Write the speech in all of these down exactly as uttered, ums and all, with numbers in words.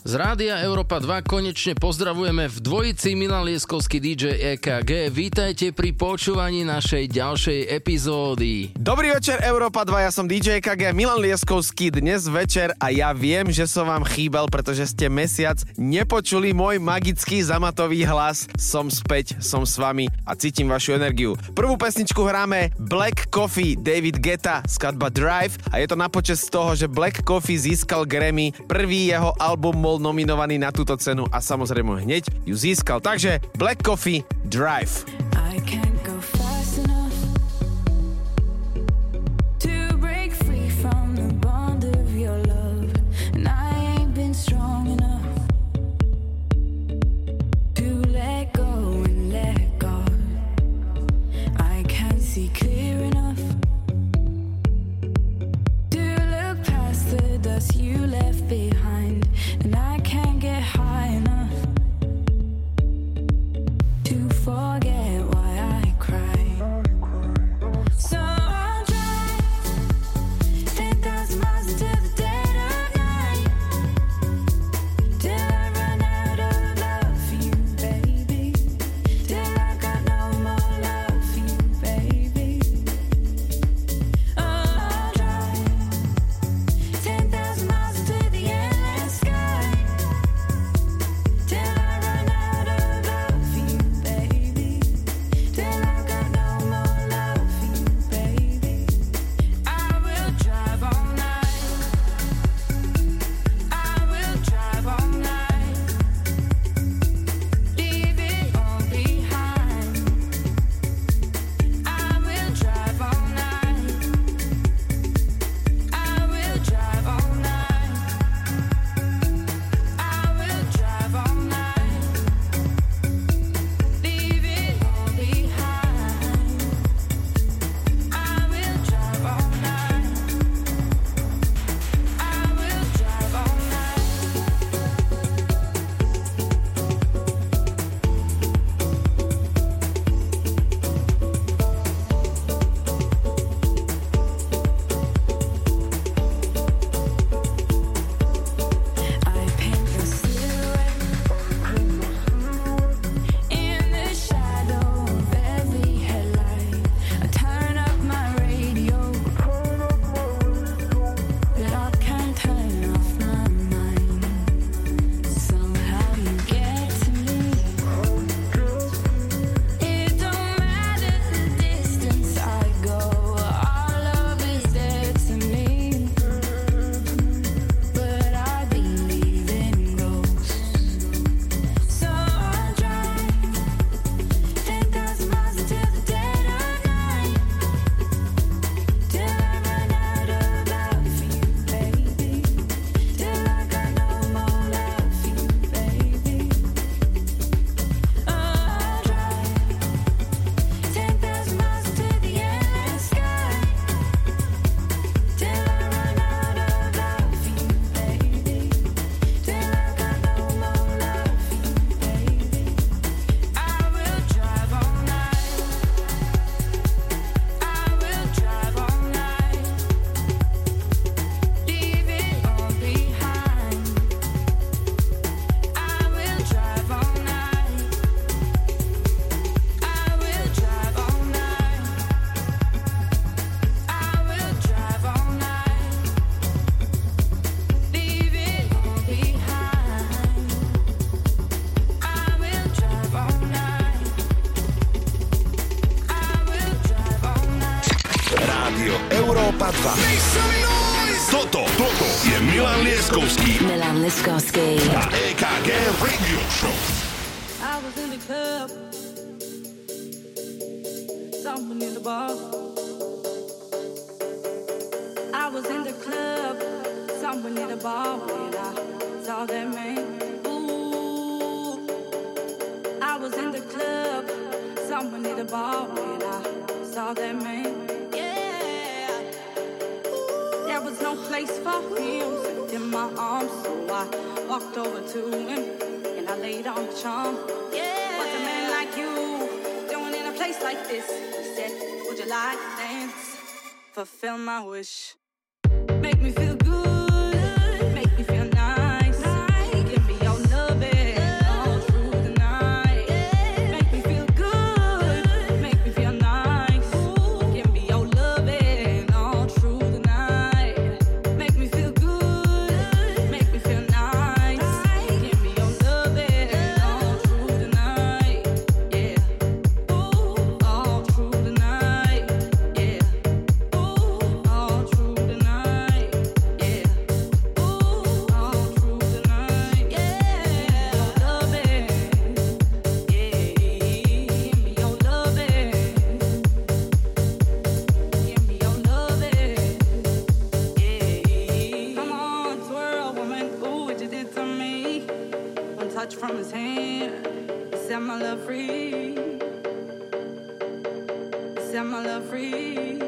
Z rádia Európa dva konečne pozdravujeme v dvojici Milan Lieskovský dý džej é ká gé. Vítajte pri počúvaní našej ďalšej epizódy. Dobrý večer Európa dva, ja som dý džej é ká gé Milan Lieskovský dnes večer a ja viem, že som vám chýbal, pretože ste mesiac nepočuli môj magický zamatový hlas. Som späť, som s vami a cítim vašu energiu. Prvú pesničku hráme Black Coffee, David Guetta, skladba Drive a je to na počesť toho, že Black Coffee získal Grammy, prvý jeho album bol nominovaný na túto cenu a samozrejme hneď ju získal. Takže Black Coffee, Drive. Fulfill my wish. Make me feel good. Make me feel nice. nice. touch from his hand. Set my love free. Set my love free.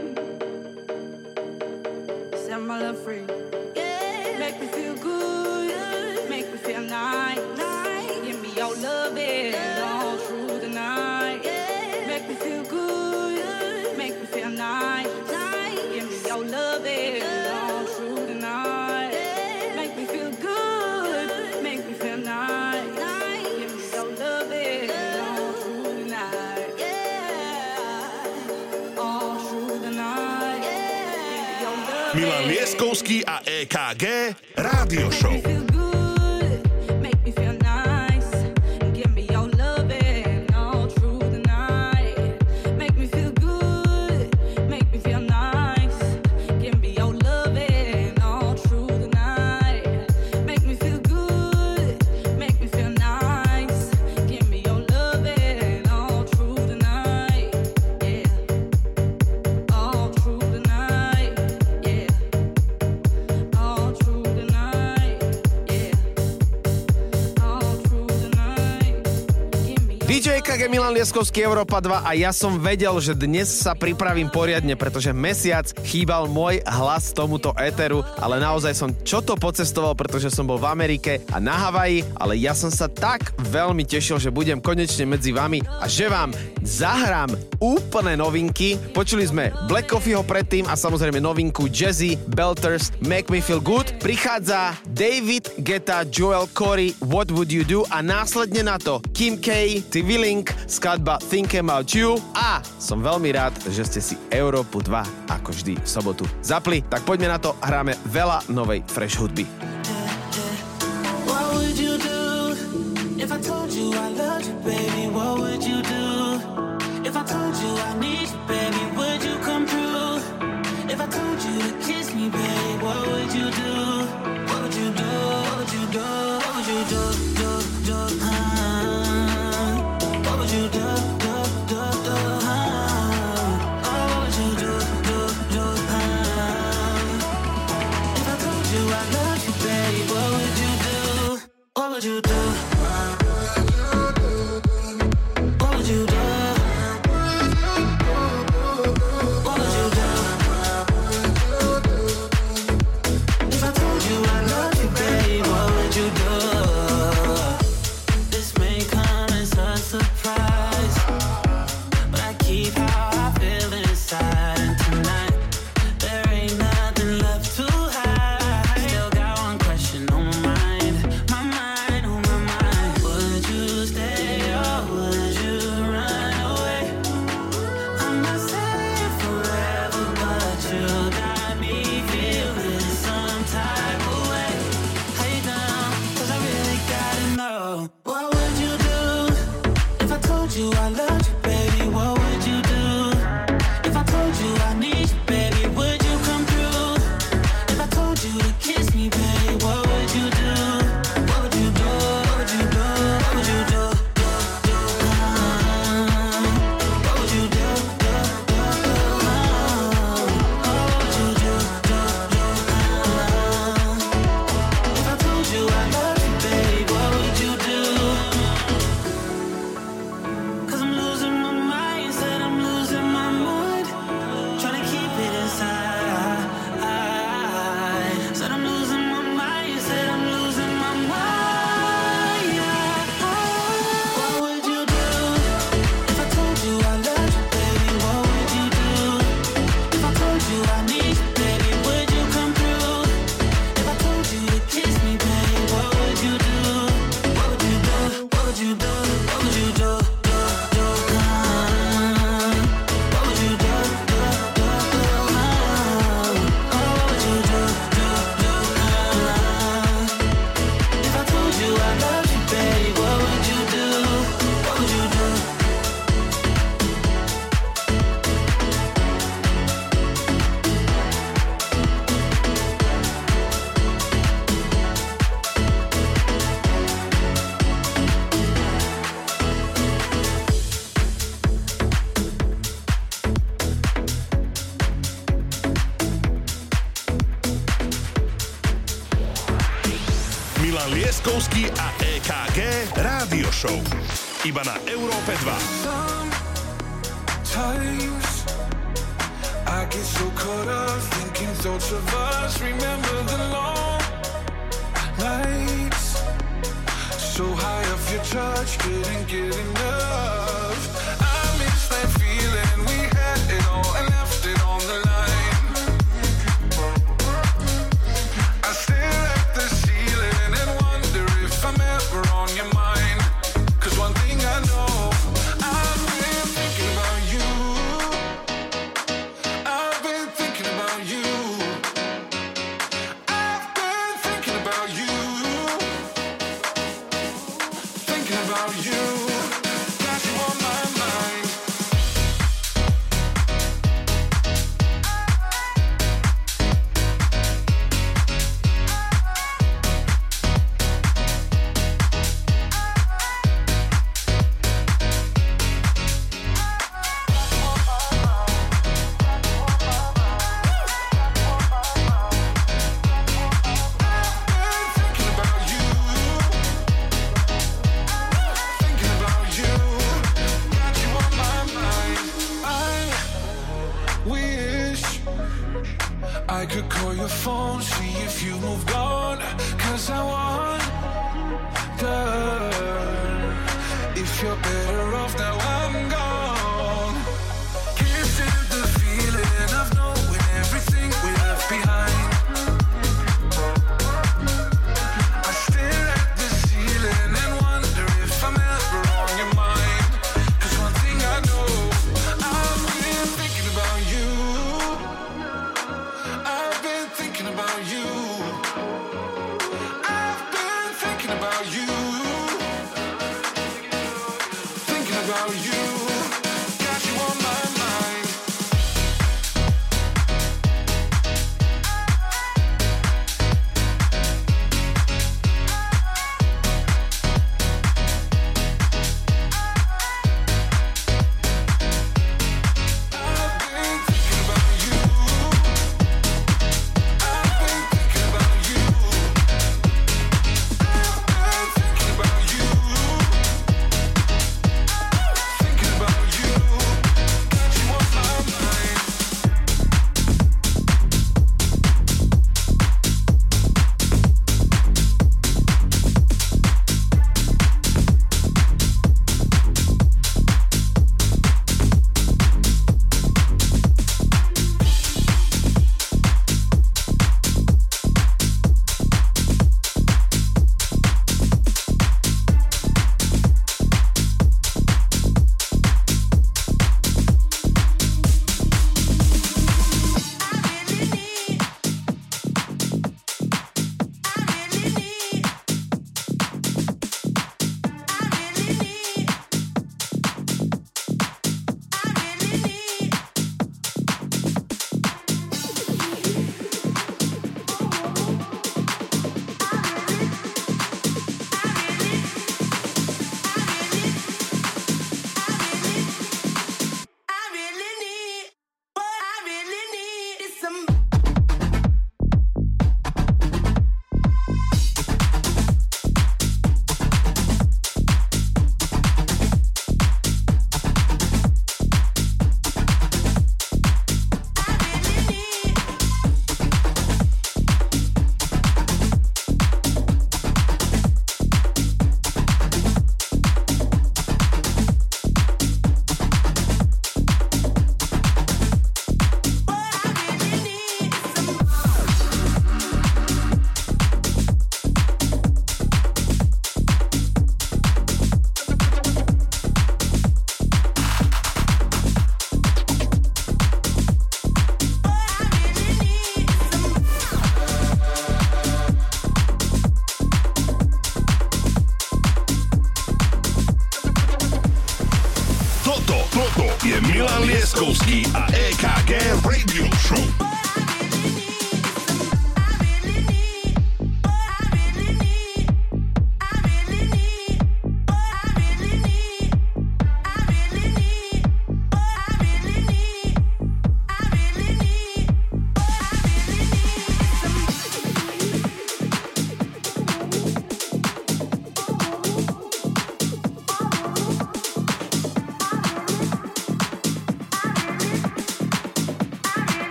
Set my love free. Yeah. Make me feel good. Yeah. Make me feel nice. nice. Give me your love and all through the night. Yeah. Make me feel good. Yeah. Make me feel nice. nice. Give me your love and yeah. all through the night. Yeah. Make me feel good. Yeah. Make me feel nice. nice. Give me your love and yeah. all through the night. Yeah. All through the night. Yeah. Milan Lieskovský a é ká gé Rádio Show. dý džej é ká gé Milan Lieskovský, Európa dva a ja som vedel, že dnes sa pripravím poriadne, pretože mesiac chýbal môj hlas tomuto éteru, ale naozaj som čo to pocestoval, pretože som bol v Amerike a na Havaji, ale ja som sa tak veľmi tešil, že budem konečne medzi vami a že vám zahrám úplne novinky. Počuli sme Black Coffeeho predtým a samozrejme novinku Jazzy Belters Make Me Feel Good. Prichádza David Guetta, Joel Corry What Would You Do a následne na to Kim Kaey, Tvilling, skladba Think About You a som veľmi rád, že ste si Európu dva ako vždy v sobotu zapli. Tak poďme na to, hráme veľa novej fresh hudby. What would you do if I told you I loved you, baby? What would you do if I told you I need you, baby? Would you come through if I told you to kiss me, baby? What would you do? What would you do? What would you do? What would you do? Do, do, huh? What would you do? Do, do, do, huh? What would you do? Lieskovský a é ká gé Rádio Show. Iba na Európe dva. Sometimes I get so caught up thinking thoughts of us. Remember the long nights, so high off your touch, couldn't get enough. I miss that feeling, we had it all and left it on the line.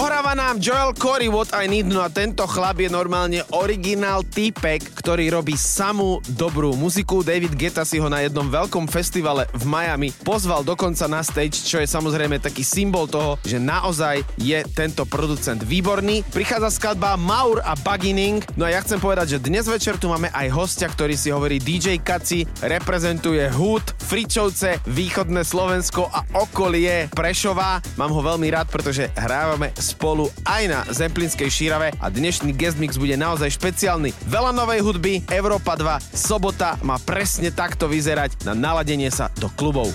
Dohráva nám Joel Corry What I Need, no a tento chlap je normálne originál týpek, ktorý robí samú dobrú muziku. David Guetta si ho na jednom veľkom festivale v Miami pozval dokonca na stage, čo je samozrejme taký symbol toho, že naozaj je tento producent výborný. Prichádza skladba Maur a Beginning, no a ja chcem povedať, že dnes večer tu máme aj hostia, ktorý si hovorí dý džej Kaci, reprezentuje Hood, Fričovce, východné Slovensko a okolie Prešova. Mám ho veľmi rád, pretože hrávame spolu aj na Zemplínskej šírave a dnešný guest mix bude naozaj špeciálny. Veľa novej hudby, Európa dva, sobota má presne takto vyzerať na naladenie sa do klubov.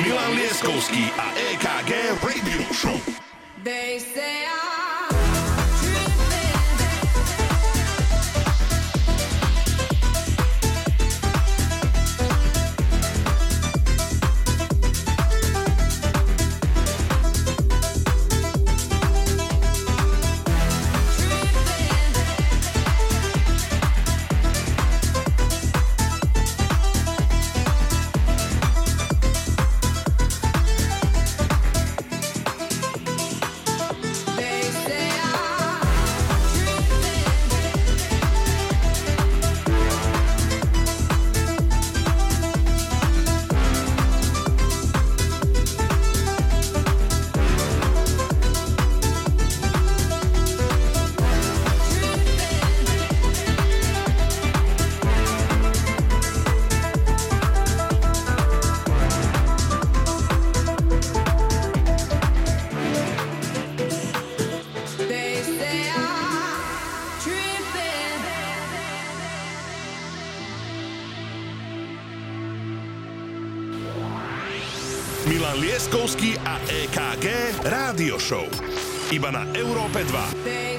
Milan Lieskovský a é ká gé Radio Show. They say I... Milan Lieskovský a é ká gé Rádio Show. Iba na Európe dva. They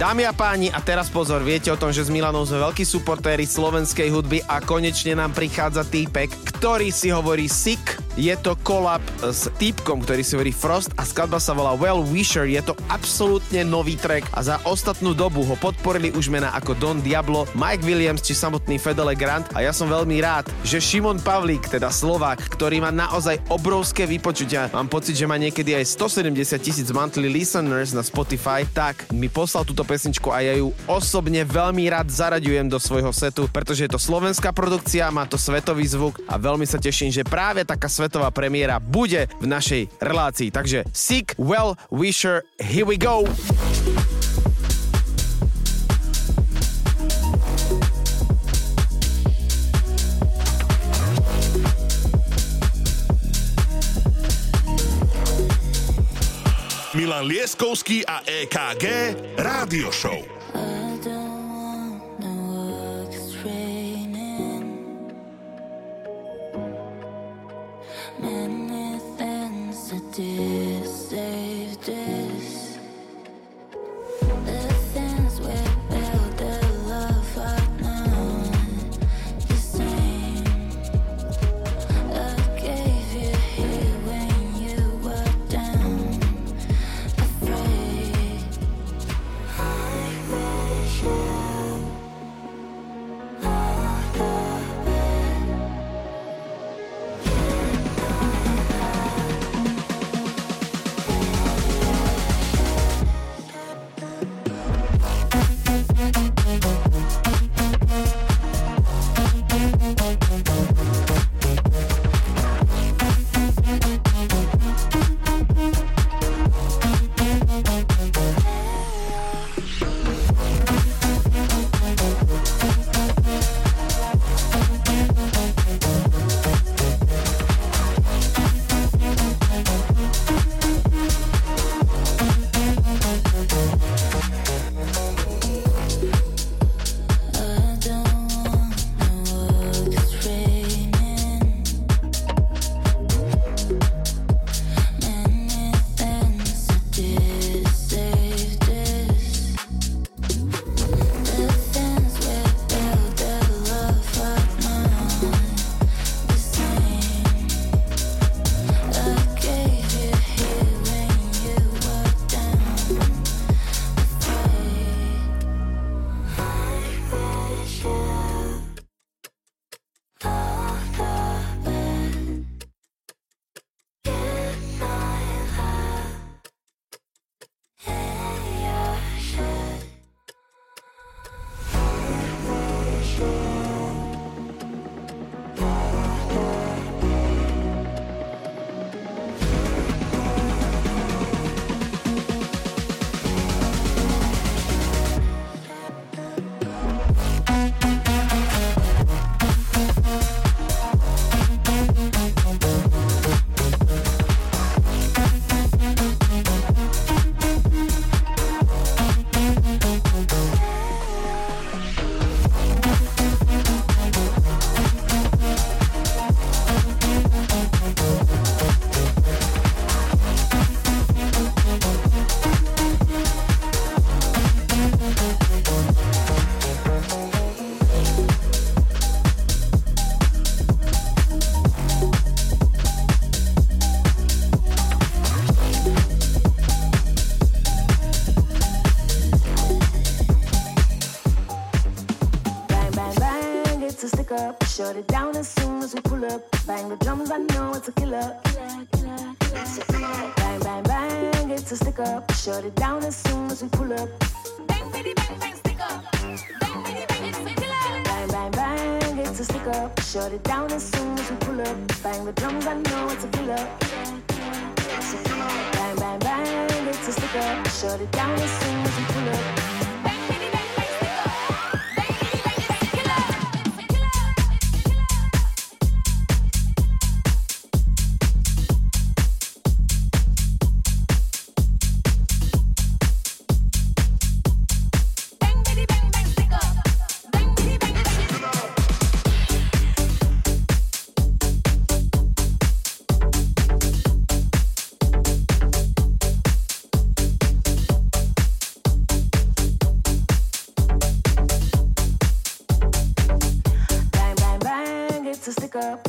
Dámy a páni, a teraz pozor, viete o tom, že s Milanom sme veľkí supportéri slovenskej hudby a konečne nám prichádza týpek, ktorý si hovorí SIIK. Je to kolab s týpkom, ktorý si hovorí Frost a skladba sa volá Well Wisher. Je to absolútne nový track a za ostatnú dobu ho podporili už mená ako Don Diablo, Mike Williams či samotný Fedele Grant a ja som veľmi rád, že Šimon Pavlík, teda Slovák, ktorý má naozaj obrovské vypočutia, mám pocit, že má niekedy aj stosedemdesiat tisíc monthly listeners na Spotify, tak mi poslal túto pesničku a ja ju osobne veľmi rád zaraďujem do svojho setu, pretože je to slovenská produkcia, má to svetový zvuk a veľmi sa teším, že práve taká svetová premiéra bude v našej relácii. Takže SIIK, Well Wisher, here we go! Milan Lieskovský a é ká gé Rádio Show. Shut it down as soon as we pull up. Bang the drums, I know it's a killer. Killer, killer, killer, killer. Bang, bang, bang, it's a stick up. Shut it down as soon as we pull up. Bang, bitty, bang, bang, stick up. Bang, bitty, bang, it's a killer. Bang, bang, bang, it's a stick up. Shut it down as soon as we pull up. Bang the drums, I know it's a killer. Killer, killer, killer, killer. Bang, bang, bang, it's a stick up. Shut it down as soon as we pull up. up,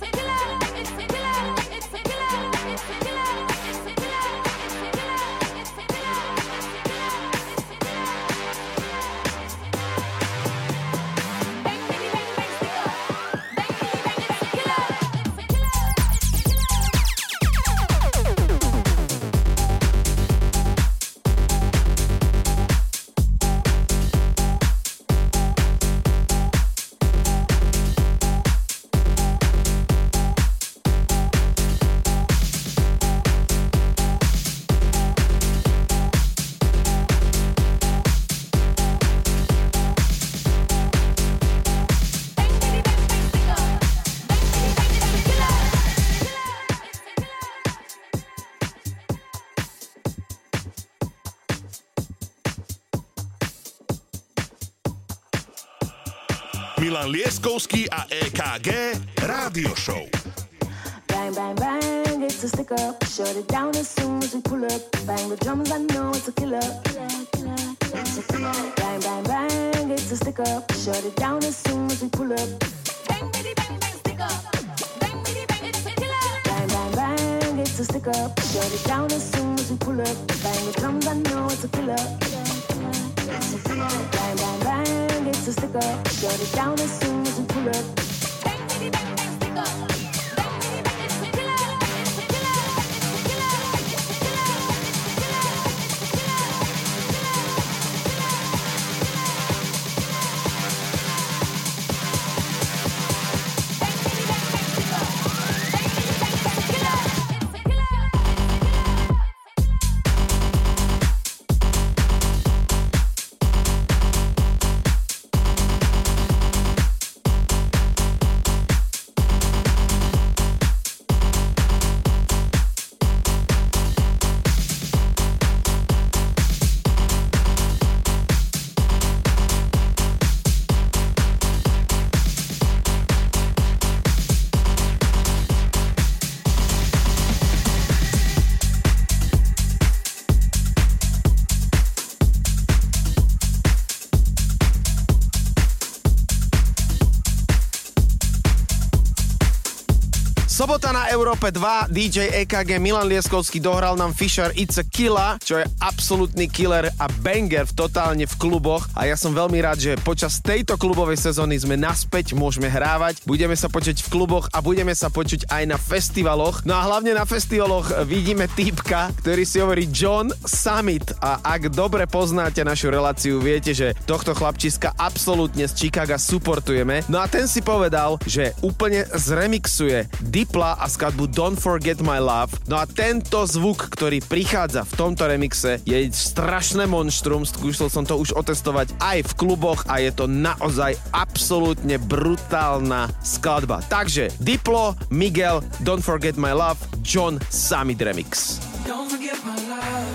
a killer. It's a killer. It's a killer. It's a killer. It's a killer. It's a killer. It's a killer. It's a killer. Bang, bitty, bang, bang, stick up. Bang, bitty, bang, bang, killer. It's a killer. Milan Lieskovský a é ká gé Rádio Show. Bang, bang, bang, it's a stick up. Shut it down as soon as we pull up. Bang the drums, I know it's a killer. Killer, killer, killer. It's a killer. Bang, bang, bang, it's a stick up. Shut it down as soon as we pull up. Bang, bitty, bang, bang, stick up. Bang, bitty, bang, it's a killer. Bang, bang, bang, it's a stick up. Shut it down as soon as we pull up. Bang the drums, I know it's a killer. Killer, killer, killer. It's a killer. Bang, bang, bang. It's a stick up, shut it down as soon as we pull up. Bang, bitty, bang, bang, stick up. Bang, bitty, bang, it's a killer. It's a killer. It's a killer. It's a killer. It's a killer. It's a killer. Bang, bitty, bang, bang, stick up. Bang, bitty, bang, bang, killer. It's a killer. Sobota na Európe dva, dý džej é ká gé Milan Lieskovský, dohral nám Fisher It's a Killer, čo je absolútny killer a banger v totálne v kluboch a ja som veľmi rád, že počas tejto klubovej sezóny sme naspäť, môžeme hrávať, budeme sa počuť v kluboch a budeme sa počuť aj na festivaloch. No a hlavne na festivaloch vidíme týpka, ktorý si hovorí John Summit a ak dobre poznáte našu reláciu, viete, že tohto chlapčiska absolútne z Chicaga supportujeme. No a ten si povedal, že úplne zremixuje Diplo a skladbu Don't Forget My Love. No a tento zvuk, ktorý prichádza v tomto remixe, je strašné monštrum. Skúšal som to už otestovať aj v kluboch a je to naozaj absolútne brutálna skladba. Takže Diplo, Miguel, Don't Forget My Love, John Summit remix. Don't forget my love.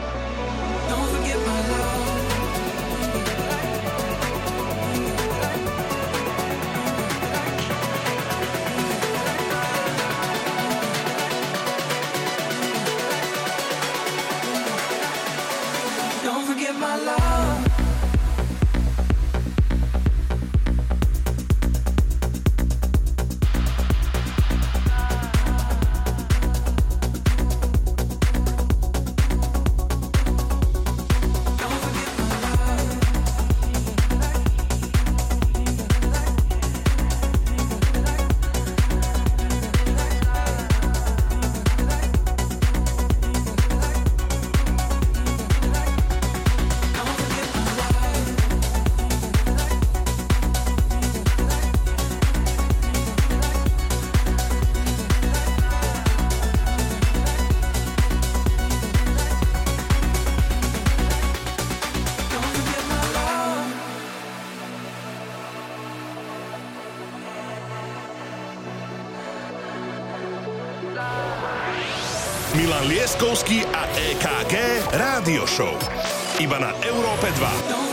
Lieskovský a é ká gé Rádio Show. Iba na Európe dva. Oh,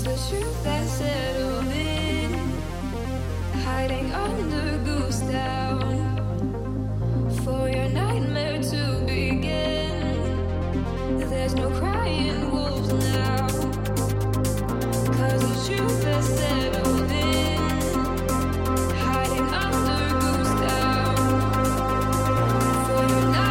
was the truth that settled in, hiding under Goose Town for your nightmare to begin. There's no crying wolves now, 'cause the truth that settled in, hiding under Goose Town for your nightmare.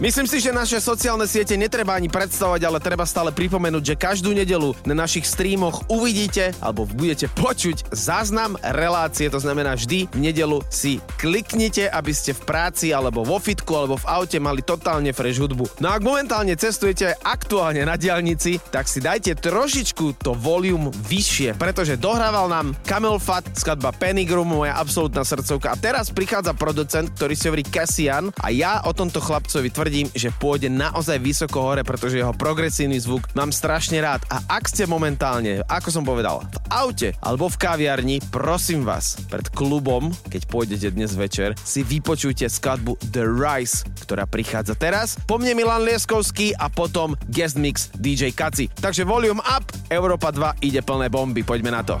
Myslím si, že naše sociálne siete netreba ani predstavovať, ale treba stále pripomenúť, že každú nedeľu na našich streamoch uvidíte alebo budete počuť záznam relácie. To znamená, vždy v nedeľu si kliknite, aby ste v práci alebo vo fitku alebo v aute mali totálne fresh hudbu. No a ak momentálne cestujete aktuálne na diaľnici, tak si dajte trošičku to volium vyššie, pretože dohrával nám CamelPhat, skladba Penigrum, moja absolútna srdcovka. A teraz prichádza producent, ktorý si hovorí Cassian, a ja o tomto chlapcovi tvrdím, že pôjde naozaj vysoko hore, pretože jeho progresívny zvuk mám strašne rád. A ak ste momentálne, ako som povedal, v aute alebo v kaviarni, prosím vás, pred klubom, keď pôjdete dnes večer, si vypočujte skladbu The Rise, ktorá prichádza teraz. Po mne Milan Lieskovský a potom guest mix dý džej Kaci. Takže volume up, Európa dva ide plné bomby, poďme na to.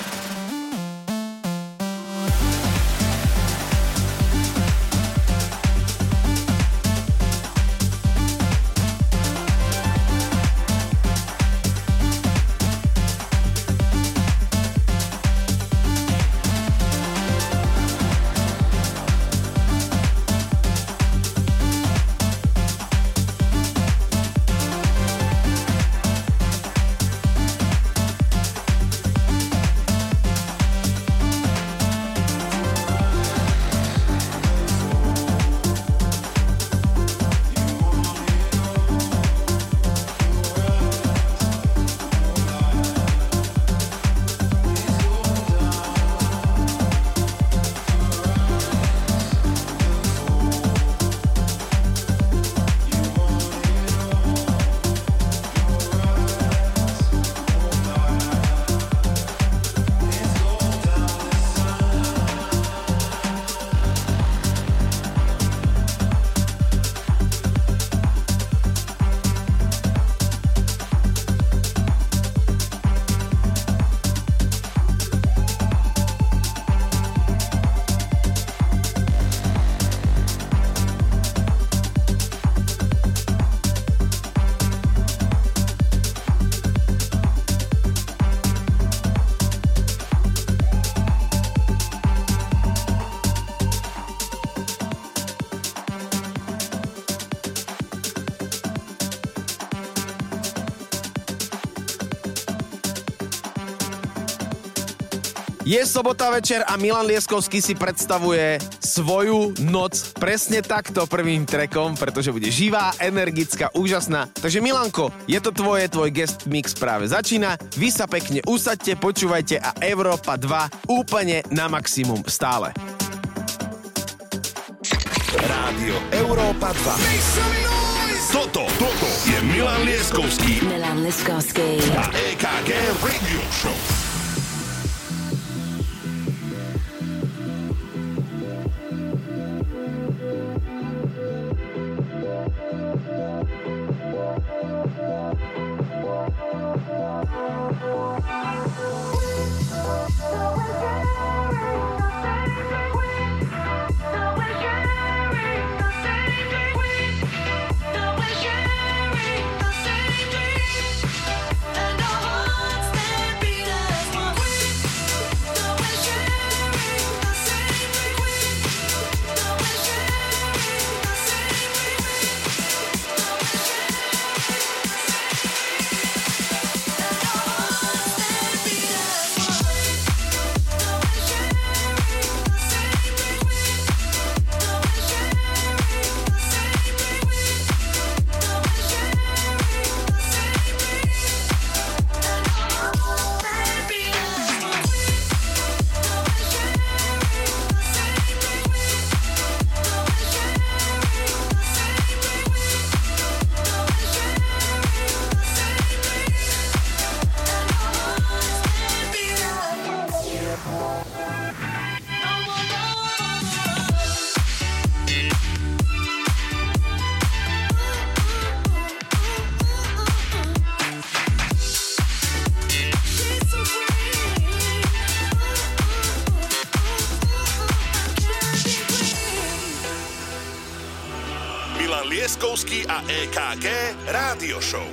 Je sobota večer a Milan Lieskovský si predstavuje svoju noc presne takto prvým trackom, pretože bude živá, energická, úžasná. Takže Milanko, je to tvoje, tvoj guest mix práve začína. Vy sa pekne usaďte, počúvajte a Európa dva úplne na maximum stále. Rádio Európa dva. Toto, toto je Milan Lieskovský. Milan Lieskovský. A é ká gé Radio Show. A é ká gé Rádio Show.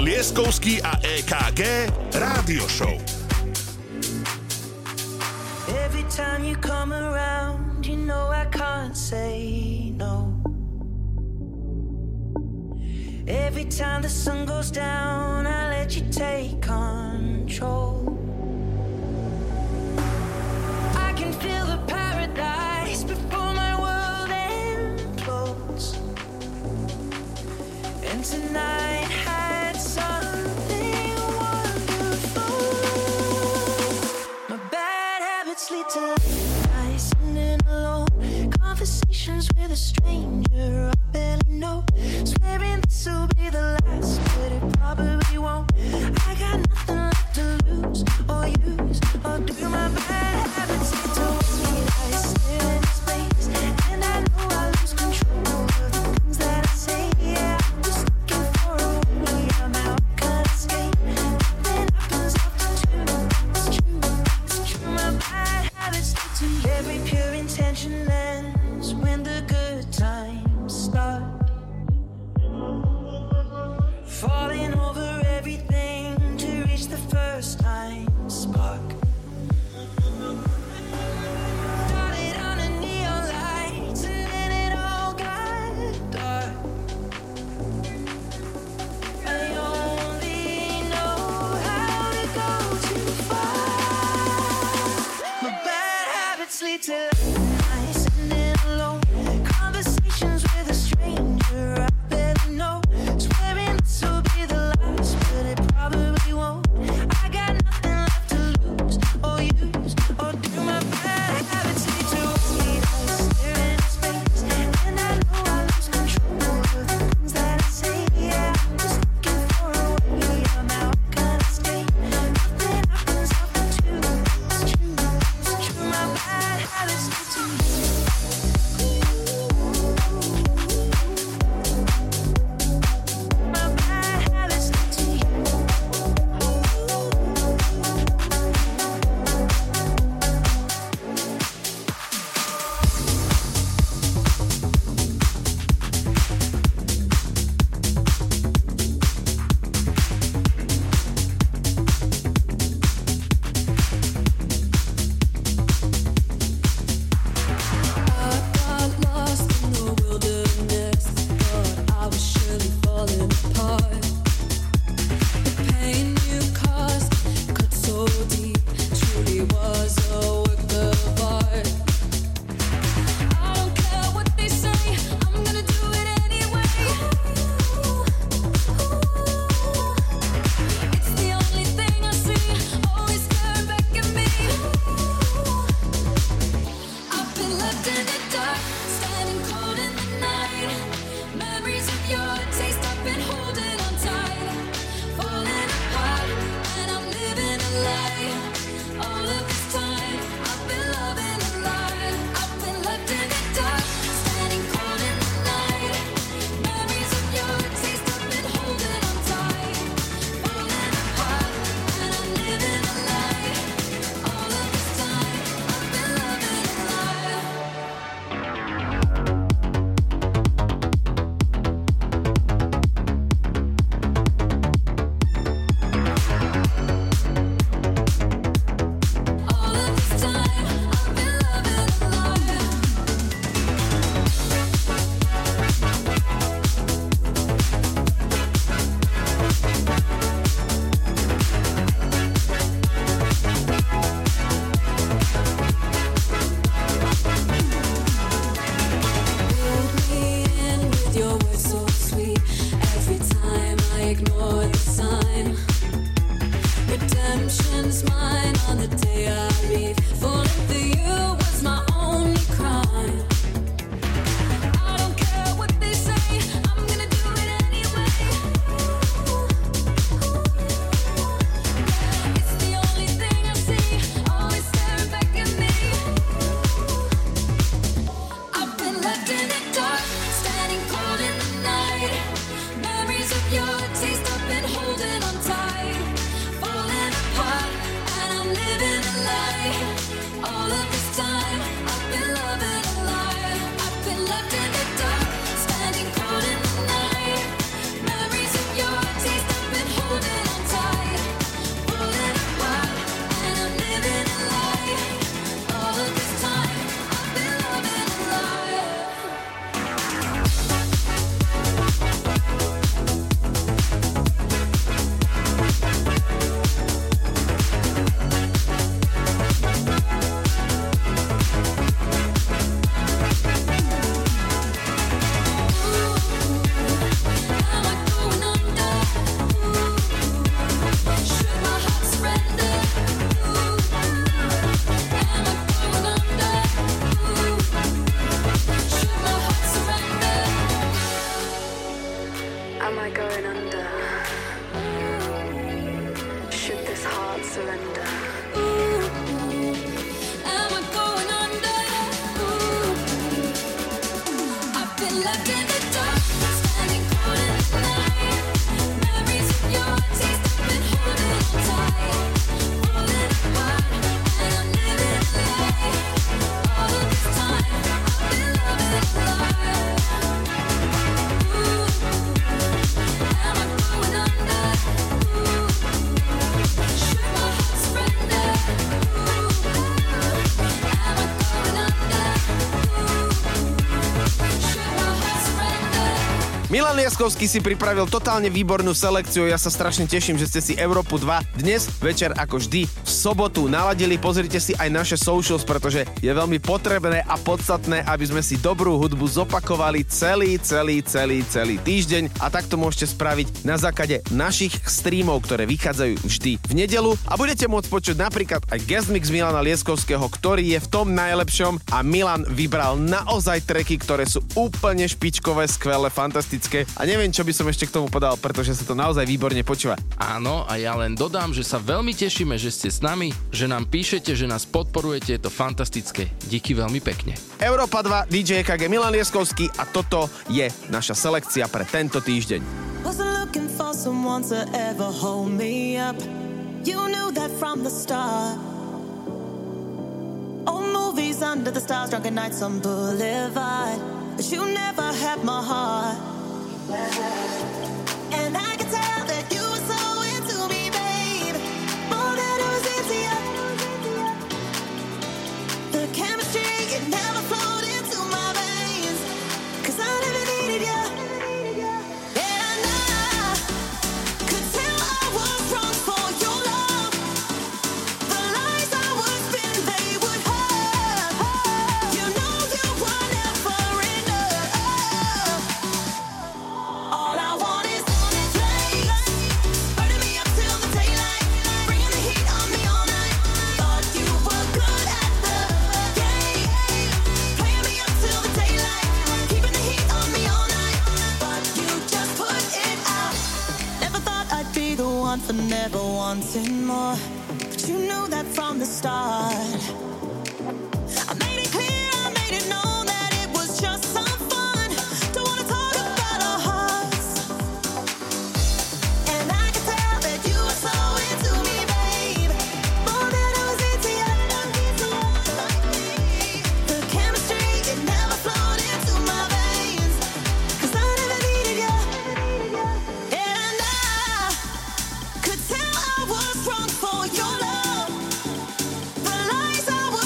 Milan Lieskovský a é ká gé Rádio Show. Every time you come around, you know I can't say no. Every time the sun goes down, I let you take control. I can feel the paradise before my world implodes. And tonight had something wonderful. My bad habits lead to lies and alone. Conversations with a stranger I barely know. Swearing this'll be the last, but it probably won't. I got nothing left to lose or use or do. My bad habits lead to lies and space, and I know I lose control of the things that I say. Yeah. It's Milan Lieskovský si pripravil totálne výbornú selekciu. Ja sa strašne teším, že ste si Európu dva dnes večer ako vždy v sobotu naladili. Pozrite si aj naše socials, pretože je veľmi potrebné a podstatné, aby sme si dobrú hudbu zopakovali celý, celý, celý, celý týždeň. A tak to môžete spraviť na základe našich streamov, ktoré vychádzajú vždy v nedeľu. A budete môcť počuť napríklad aj guest mix Milana Lieskovského, ktorý je v tom najlepšom. A Milan vybral naozaj tracky, ktoré sú úplne špičkové, skvelé, fantastické. A neviem, čo by som ešte k tomu podal, pretože sa to naozaj výborne počúva. Áno, a ja len dodám, že sa veľmi tešíme, že ste s nami, že nám píšete, že nás podporujete, je to fantastické. Díky veľmi pekne. Európa dva, dý džej é ká gé, Milan Lieskovský a toto je naša selekcia pre tento týždeň. And I can tell that you were so into me, babe, more than it was easier. The chemistry, it never flowed into my veins, 'cause I never needed you. And I could tell I was wrong for your love. The lies I would spin, they would hurt. You know you were never enough. For never wanting more, but you knew that from the start. I made it clear, I made it known that it was just some fun. Don't wanna talk about our hearts. And I could tell that you were so into me, babe, more than it was easier. The chemistry, it never flowed into my veins, 'cause I never needed you. And I could tell I was wrong for your love. The lies I was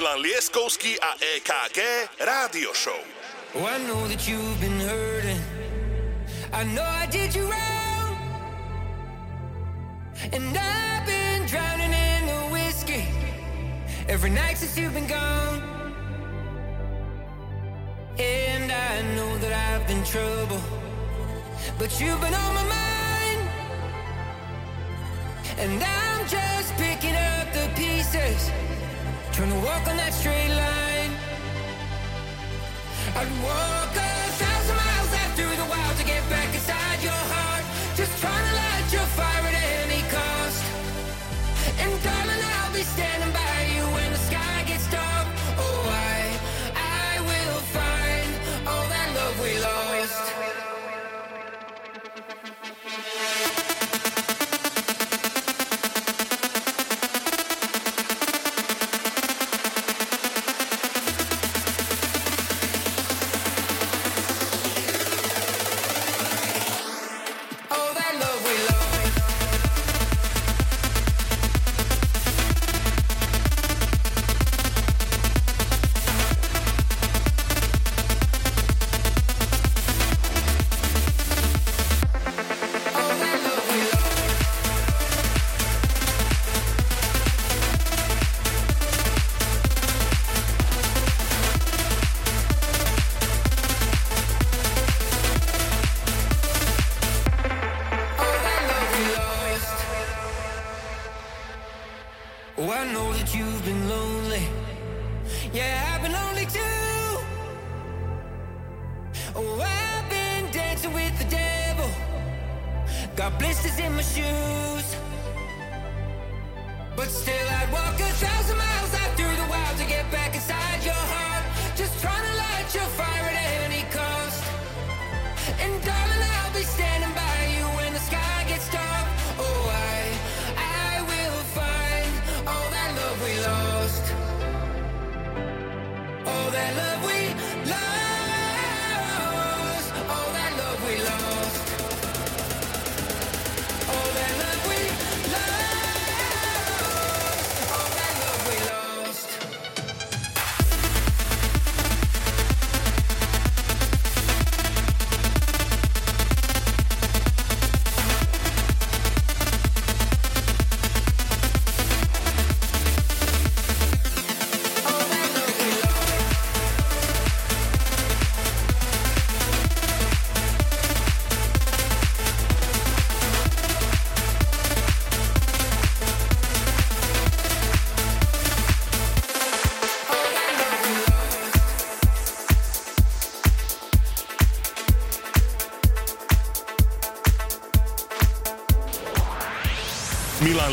Milan Lieskovský a é ká gé Rádio Show. Oh, I know that you've been hurting. I know I did you wrong. And I've been drowning in the whiskey every night since you've been gone. And I know that I've been trouble, but you've been on my mind. And I'm just picking up the pieces, trying to walk on that straight line. I'd walk a thousand miles out through the wild to get back inside your heart, just trying to light your fire at any cost. And darling, I'll be standing by you when the sky gets dark. Oh, I, I will find all that love we lost. Milan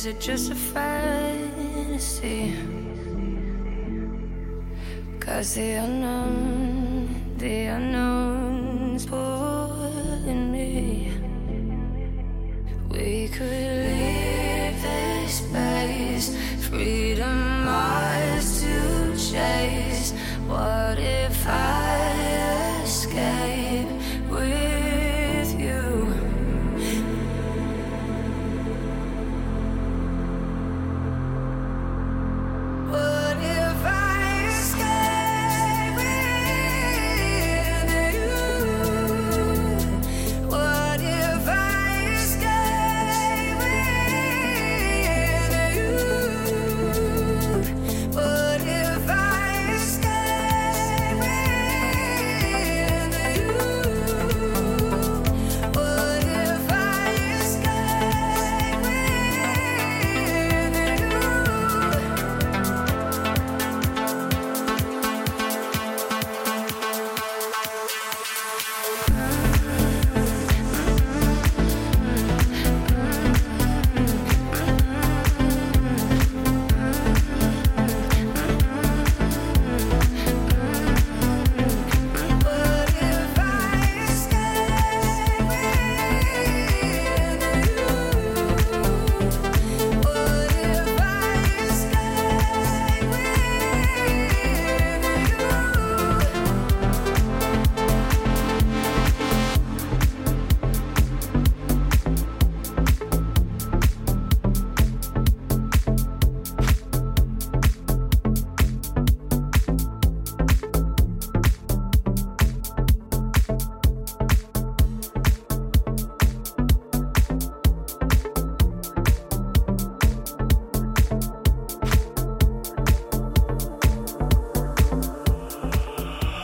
is it just a fantasy? Cause the unknown, the unknown's pulling me. We could leave this space, freedom ours to chase. What if I escape with you? What if I escape with you? What if I escape with you? What if I escape with you? What if I escape with you? What if I escape with you? What if I escape with you?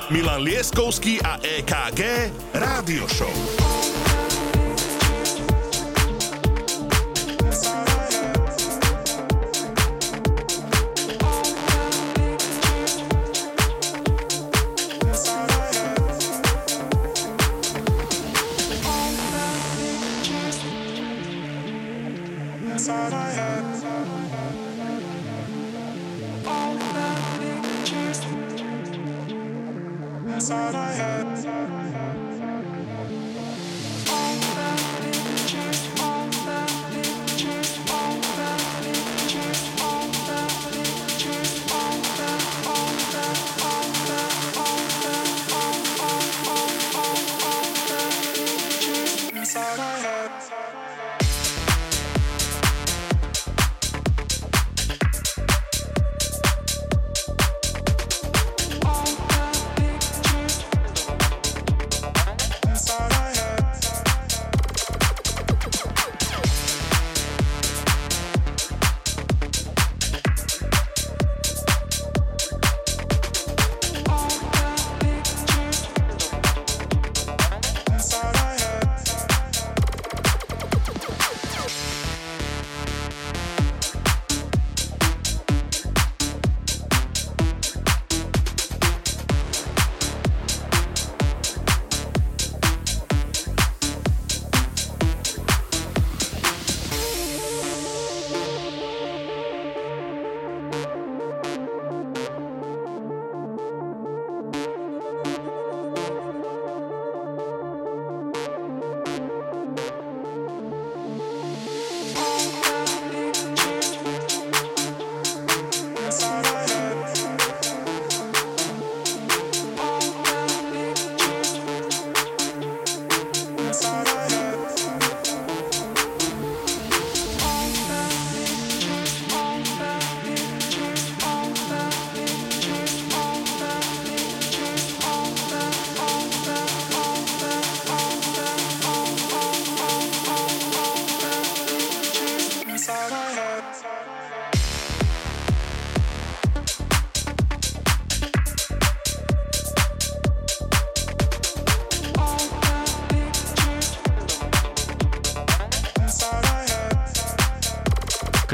Milan Lieskovský a é ká gé Rádio Show.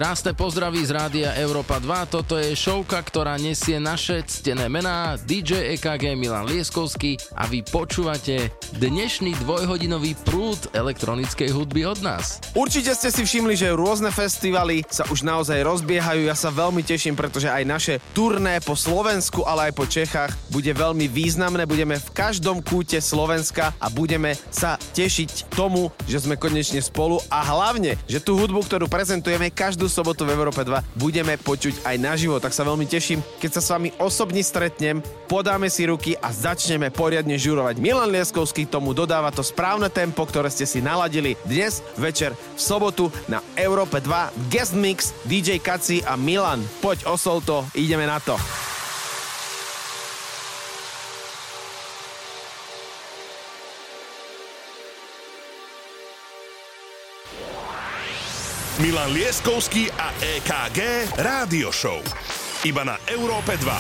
Krásne pozdravy z rádia Európa dva. Toto je šovka, ktorá nesie naše ctené mená dý džej é ká gé Milan Lieskovský a vy počúvate dnešný dvojhodinový prúd elektronickej hudby od nás. Určite ste si všimli, že rôzne festivaly sa už naozaj rozbiehajú. Ja sa veľmi teším, pretože aj naše turné po Slovensku, ale aj po Čechách bude veľmi významné. Budeme v každom kúte Slovenska a budeme sa tešiť tomu, že sme konečne spolu a hlavne, že tú hudbu, ktorú prezentujeme každú sobotu v Európe dva, budeme počuť aj naživo. Tak sa veľmi teším, keď sa s vami osobne stretnem, podáme si ruky a začneme poriadne žurovať. Milan Lieskovský tomu dodáva to správne tempo, ktoré ste si naladili dnes večer v sobotu na Európe dva. Guest Mix dý džej Kaci a Milan. Poď osol to, ideme na to. Milan Lieskovský a é ká gé Rádio Show. Iba na Európe dva.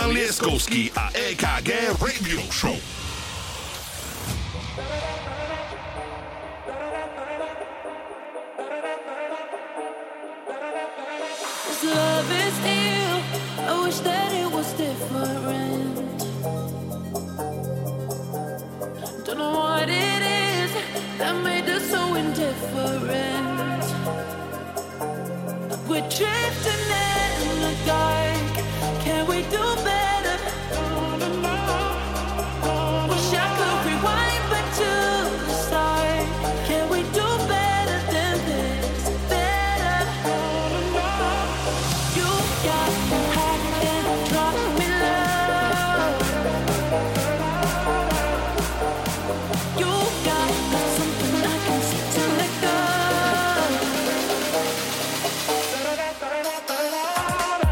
Milan Lieskovský a é ká gé Radio Show. This love is ill. I wish that it was different. Don't know what it is that made us so indifferent. We're drifting in the dark. Can we do better? Wish I could rewind back to the start. Can we do better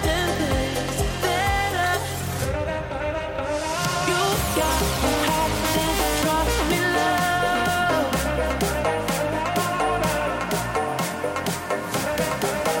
than this? Better. You got hot and drop me low. You got something I can see to let go.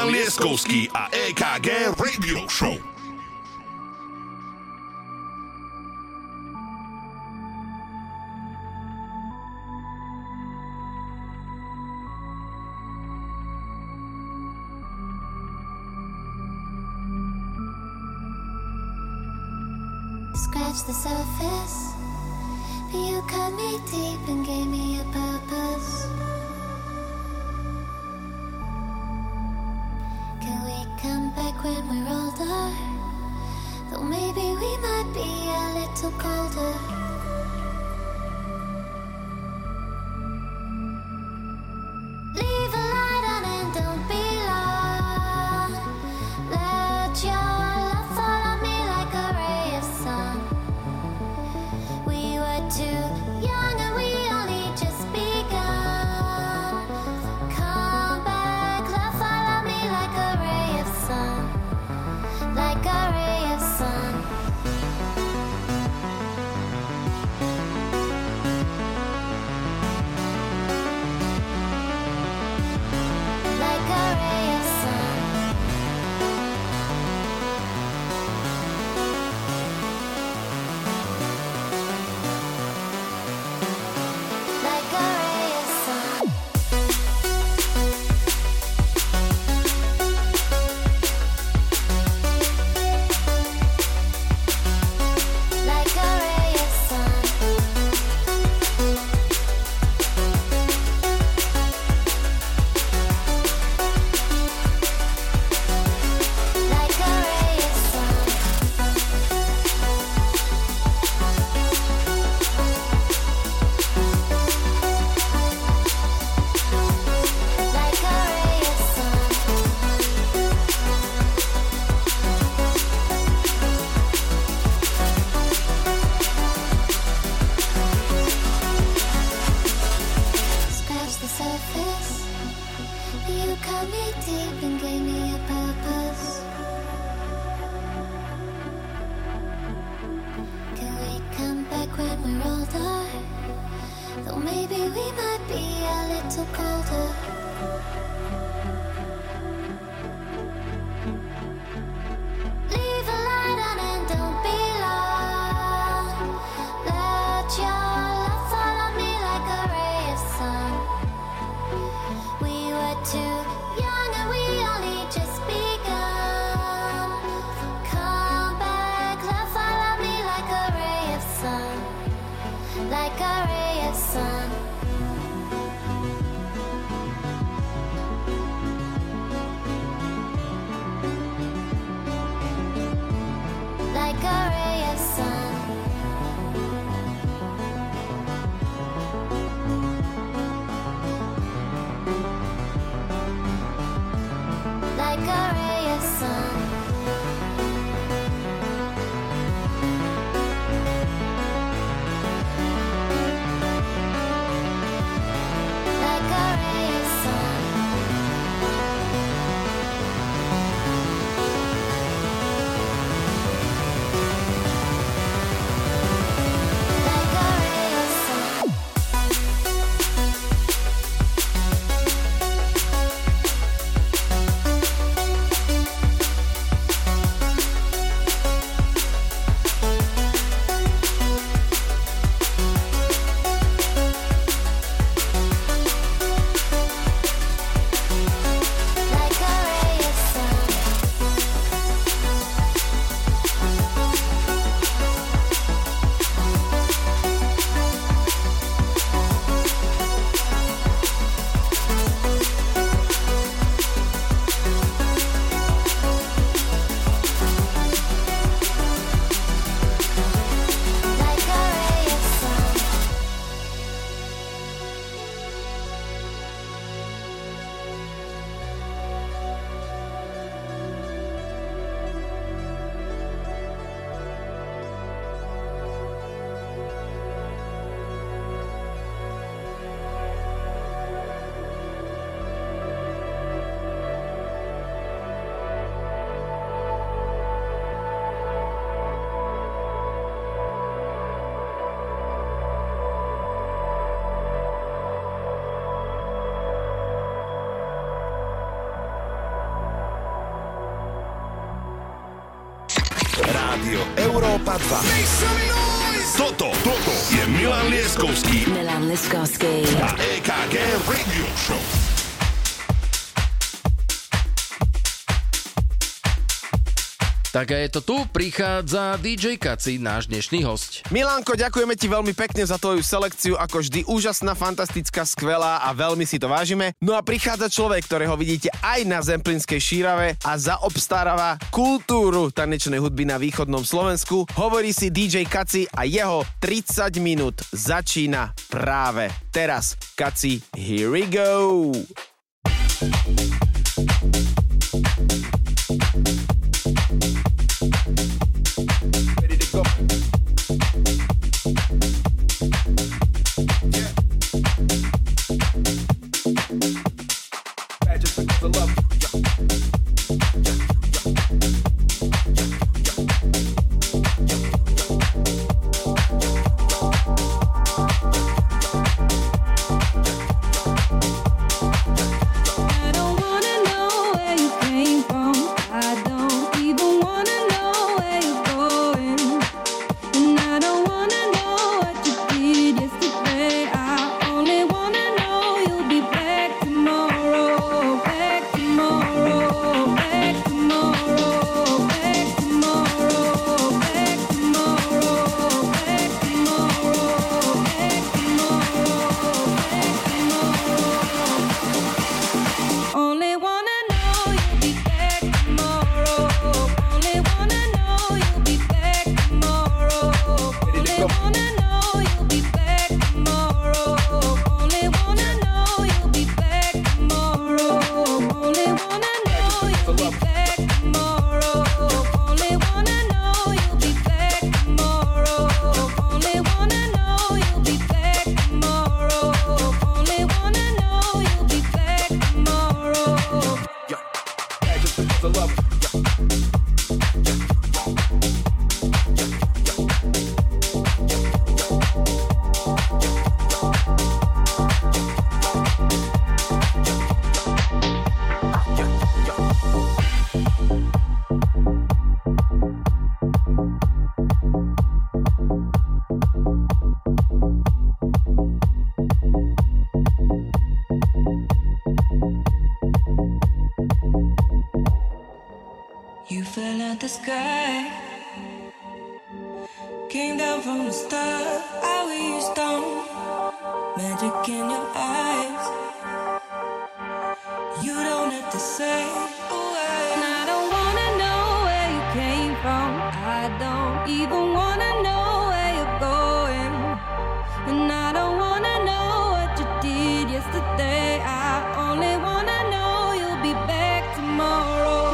Lieskovský a é ká gé Radio Show. Scratch the surface, but you cut me deep and gave me a purpose. Come back when we're older, though maybe we might be a little colder. Leave a light on and don't be long. Let your love follow me like a ray of sun. surface. You cut me deep and gave me a purpose. Can we come back when we're older? Though maybe we might be a little colder. Leave a light on and don't be long. Let your love follow me like a ray of sun. We were too young and we only just begun. Come back, love follow me like a ray of sun. Like a ray of sun. Like a ray of sun. Like a ray of sun. Like a ray of sun. Like a ray of sun. Like a ray of sun. Like a ray of sun. Rádio Európa dva. Toto, toto je Milan Lieskovský Milan Lieskovský a é ká gé Radio Show. Tak a je to tu, prichádza dý džej Kaci, náš dnešný hosť. Milanko, ďakujeme ti veľmi pekne za tvoju selekciu, ako vždy úžasná, fantastická, skvelá a veľmi si to vážime. No a prichádza človek, ktorého vidíte aj na Zemplínskej šírave a zaobstaráva kultúru tanečnej hudby na východnom Slovensku. Hovorí si dý džej Kaci a jeho tridsať minút začína práve teraz. Kaci, here we go! Yeah. the sky, came down from the star I was down, magic in your eyes, you don't have to say a word. And I don't wanna know where you came from, I don't even wanna know where you're going, and I don't wanna know what you did yesterday, I only wanna know you'll be back tomorrow.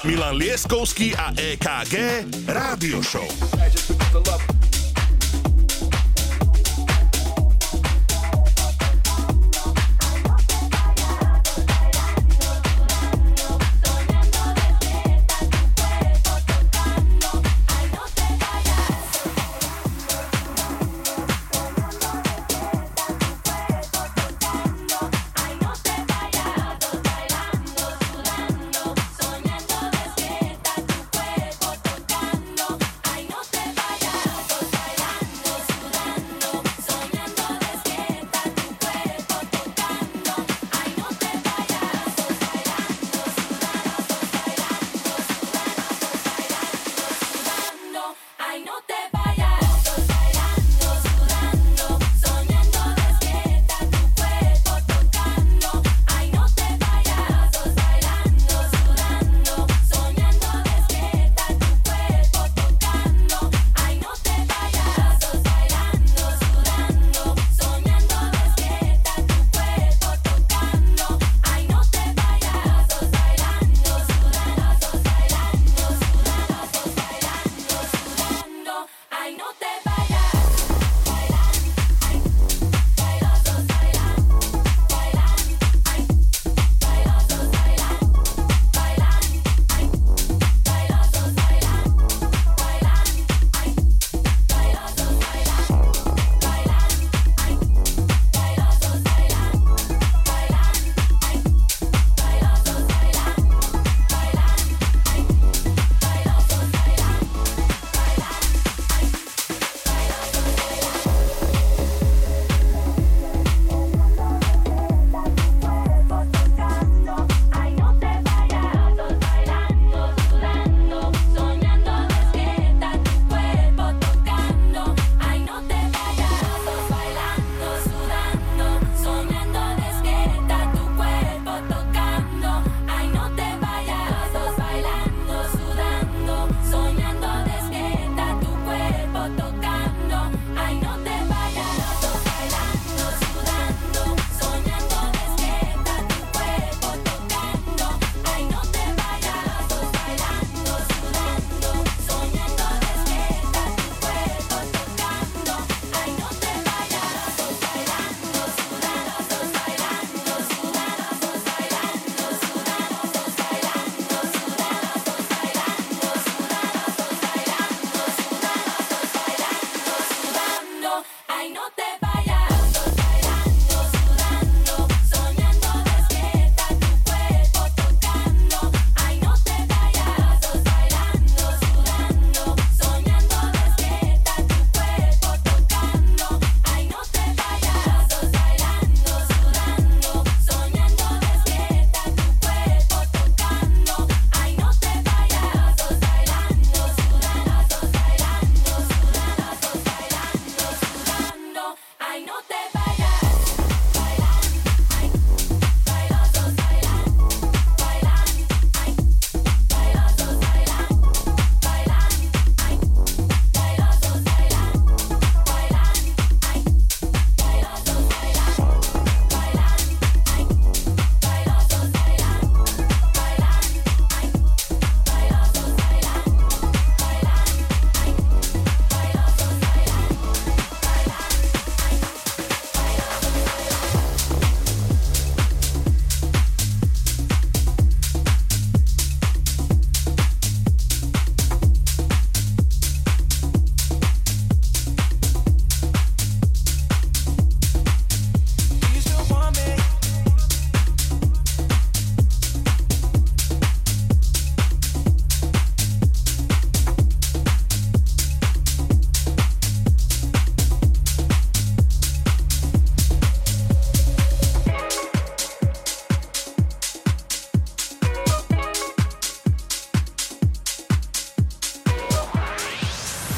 Milan Lieskovský a é ká gé Rádio Show.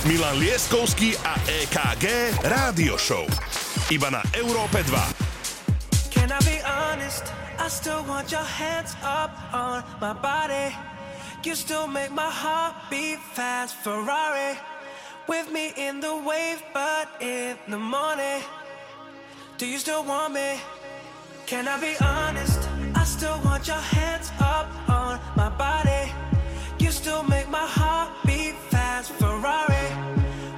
Milan Lieskovský a é ká gé Rádio Show. Iba na Európe dva. Can I be honest? I still want your hands up on my body. You still make my heart beat fast. Ferrari with me in the wave, but in the morning. Do you still want me? Can I be honest? I still want your hands up on my body. You still make my heart beat fast. Ferrari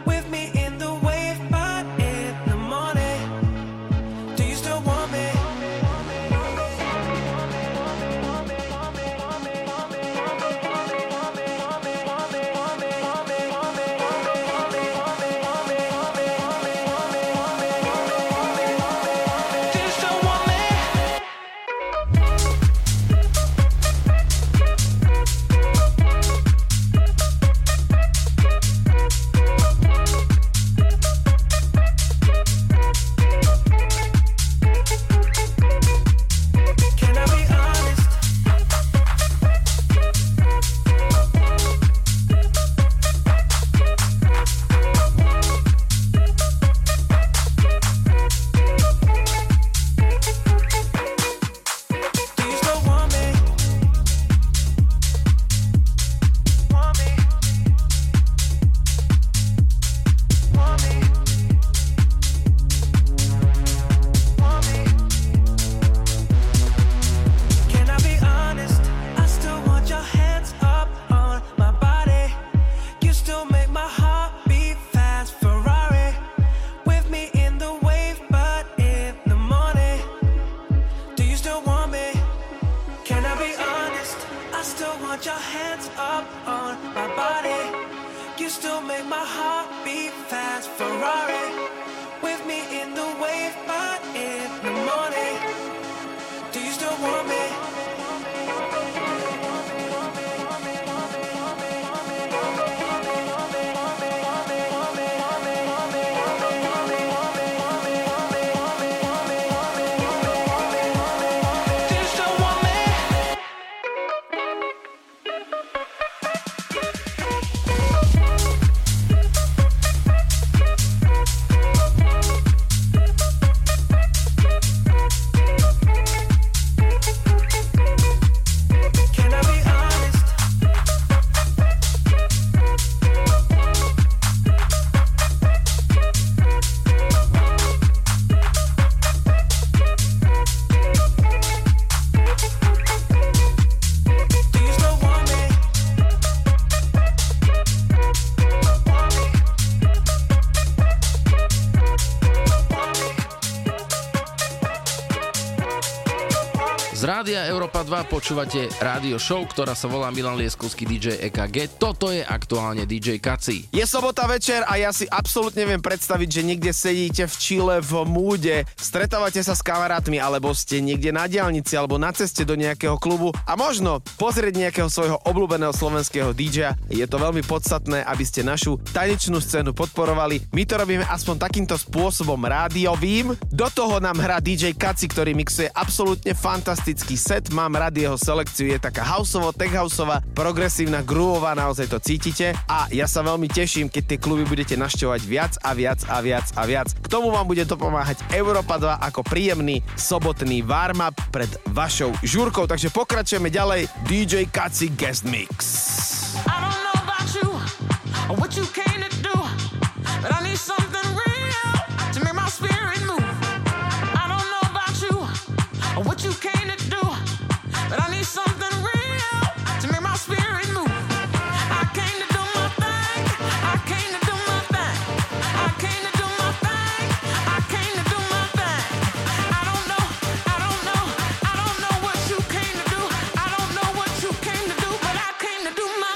with me in the wave, but in the morning. Do you still want me? Európa dva, počúvate rádio show, ktorá sa volá Milan Lieskovský, dý džej é ká gé. Toto je aktuálne dý džej Kaci. Je sobota večer a ja si absolútne viem predstaviť, že niekde sedíte v Chile v múde, stretávate sa s kamarátmi, alebo ste niekde na diaľnici alebo na ceste do nejakého klubu a možno pozrieť nejakého svojho obľúbeného slovenského dý džeja. Je to veľmi podstatné, aby ste našu tanečnú scénu podporovali. My to robíme aspoň takýmto spôsobom rádiovým. Do toho nám hrá dý džej Kaci, ktorý mixuje absolútne fantastický set. Mám rád jeho selekciu, je taká houseovo, tech houseová, progresívna, grooveová, naozaj to cítite a ja sa veľmi teším, keď tie kluby budete navštevovať viac a viac a viac a viac. K tomu vám bude to pomáhať Európa dva ako príjemný sobotný warm-up pred vašou žúrkou, takže pokračujeme ďalej. dý džej Kaci Guest Mix. I don't know about you, or what you came to do, but I need something real to make my spirit move. I don't know about you, or what you came to do, but I need something real to make my spirit move. I came to do my thing. I came to do my thing. I came to do my thing. I came to do my thing. I don't know. I don't know. I don't know what you came to do. I don't know what you came to do, but I came to do my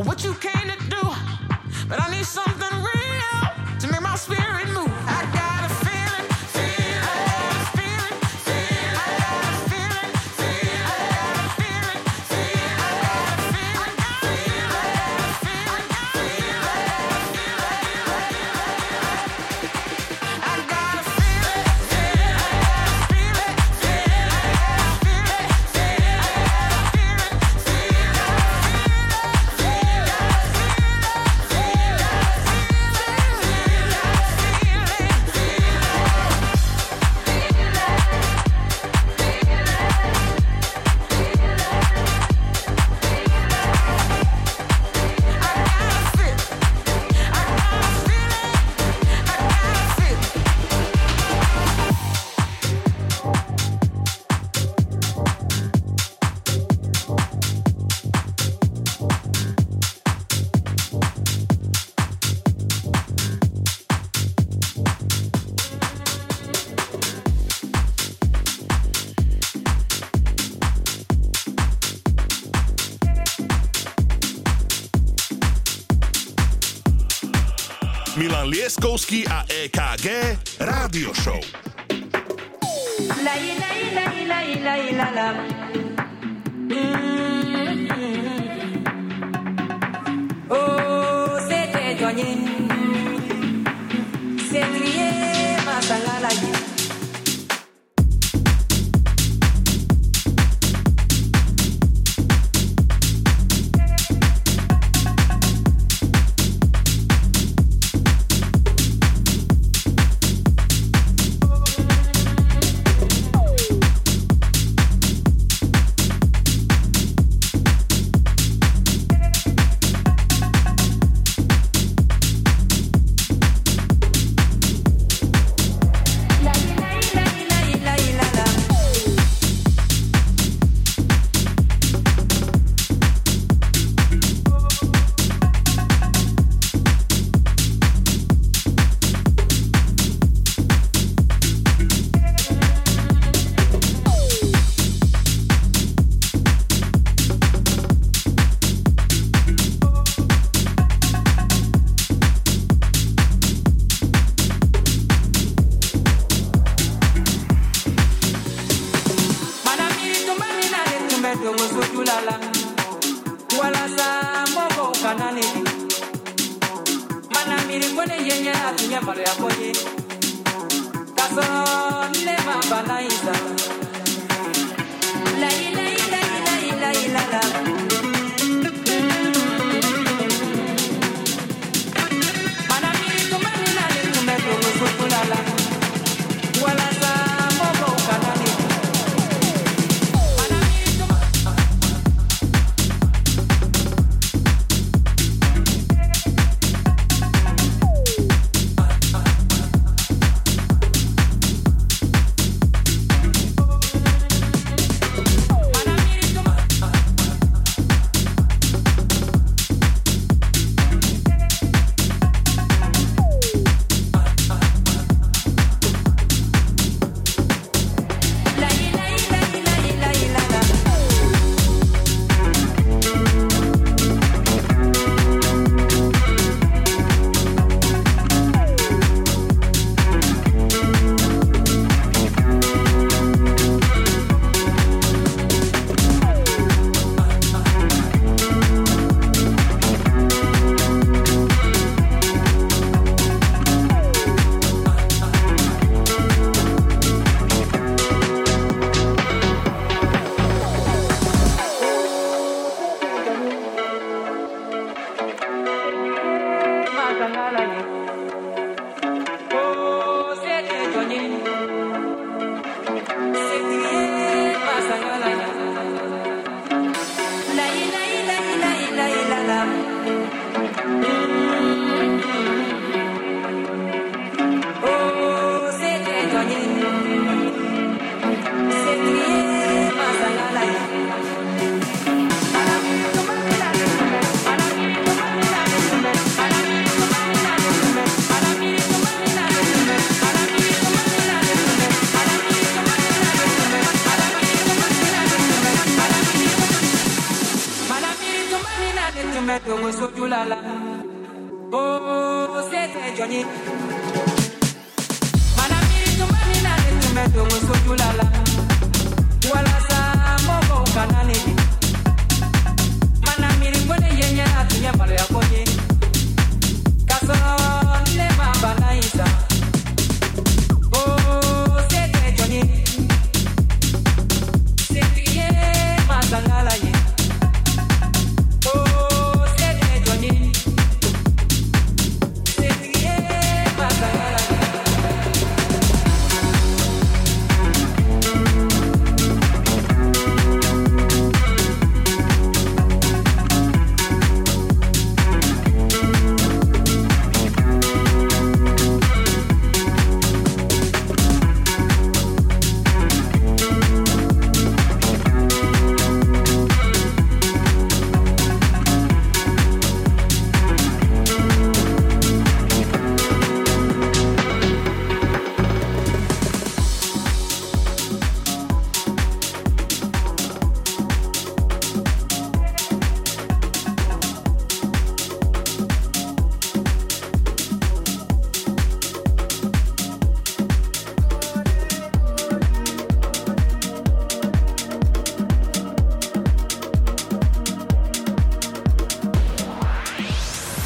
or what you came to do, but I need something real to make my spirit move. I got a feeling, feeling, I got a feeling, feeling, I got a feeling, feeling, I got a feeling, feeling, I got a feeling, feeling, I got a feeling, feeling, I got a feeling, I got a feeling, feeling, I got a feeling, feeling, I got a feeling, feeling, I got a feeling, feeling, I got a feeling, feeling, I got a feeling. Milan Lieskovský a é ká gé Rádio Show. Laj, laj, laj, laj, laj, laj, laj. Mm-hmm. Oh, c'était gagné. C'est crié, ma salalai.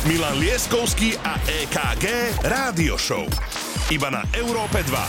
Milan Lieskovský a é ká gé Rádio Show. Iba na Európe dva.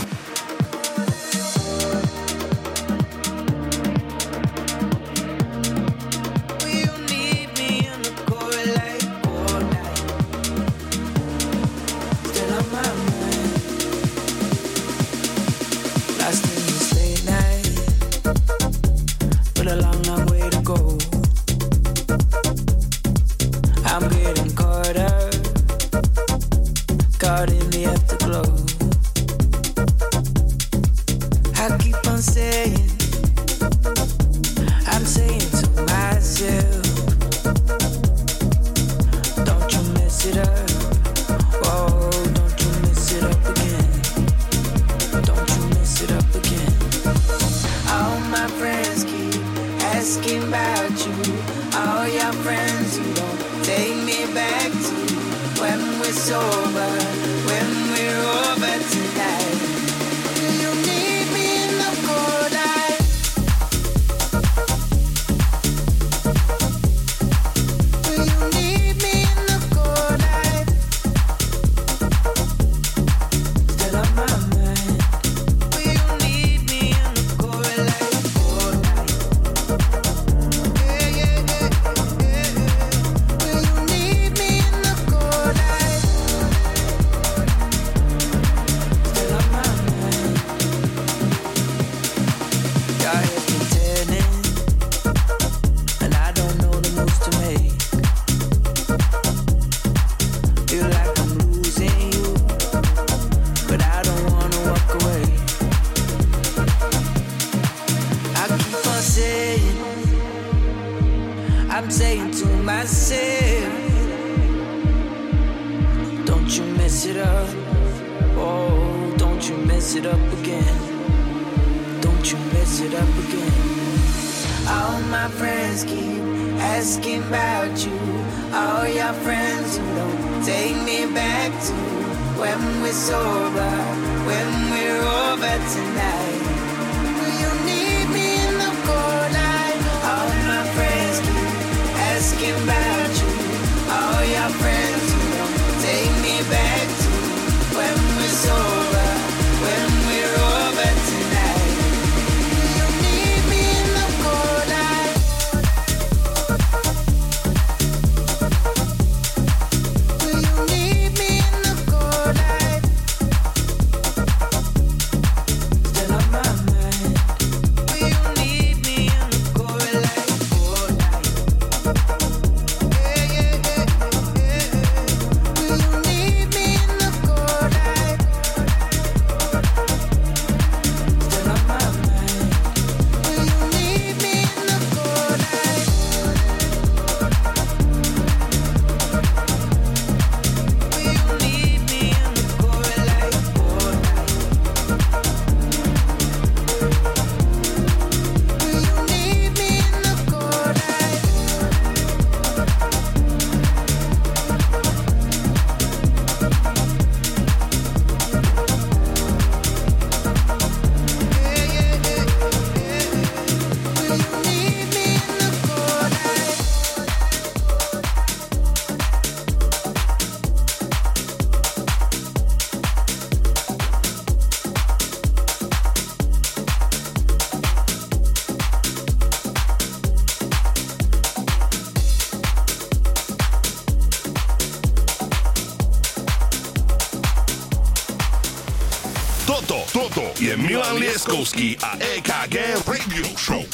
je Milan Lieskovský a é ká gé Radio Show.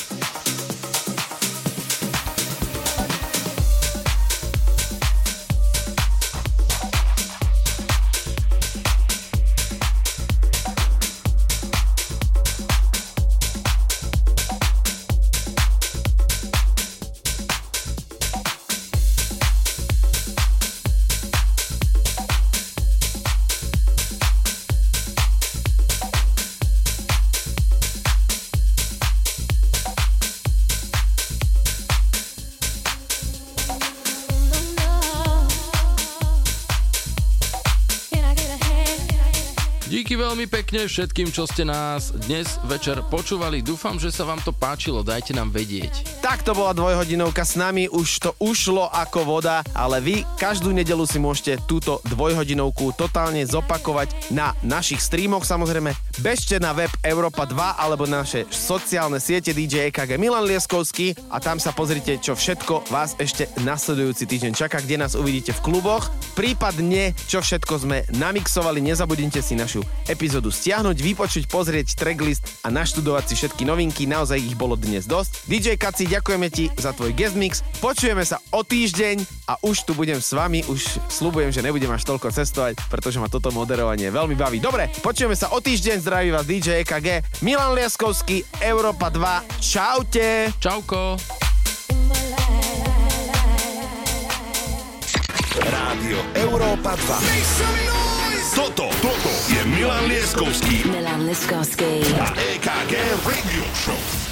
Veľmi pekne všetkým, čo ste nás dnes večer počúvali. Dúfam, že sa vám to páčilo. Dajte nám vedieť. Tak to bola dvojhodinovka s nami. Už to ušlo ako voda, ale vy každú nedeľu si môžete túto dvojhodinovku totálne zopakovať na našich streamoch. Samozrejme, bežte na web Európa dva alebo na naše sociálne siete dý džej é ká gé Milan Lieskovský a tam sa pozrite, čo všetko vás ešte nasledujúci týždeň čaká, kde nás uvidíte v kluboch. Prípadne, čo všetko sme namixovali. Nezabudnite si našu epizódu stiahnuť, vypočuť, pozrieť tracklist a naštudovať si všetky novinky, naozaj ich bolo dnes dosť. dý džej Kaci, ďakujeme ti za tvoj guest mix, počujeme sa o týždeň a už tu budem s vami, už sľubujem, že nebudem až toľko cestovať, pretože ma toto moderovanie veľmi baví. Dobre, počujeme sa o týždeň, zdraví vás dý džej é ká gé, Milan Lieskovský, Európa dva, čaute! Čauko! Rádio Európa dva. Toto, toto je Milan Lieskovský. Milan Lieskovský. A é ká gé Radio Show.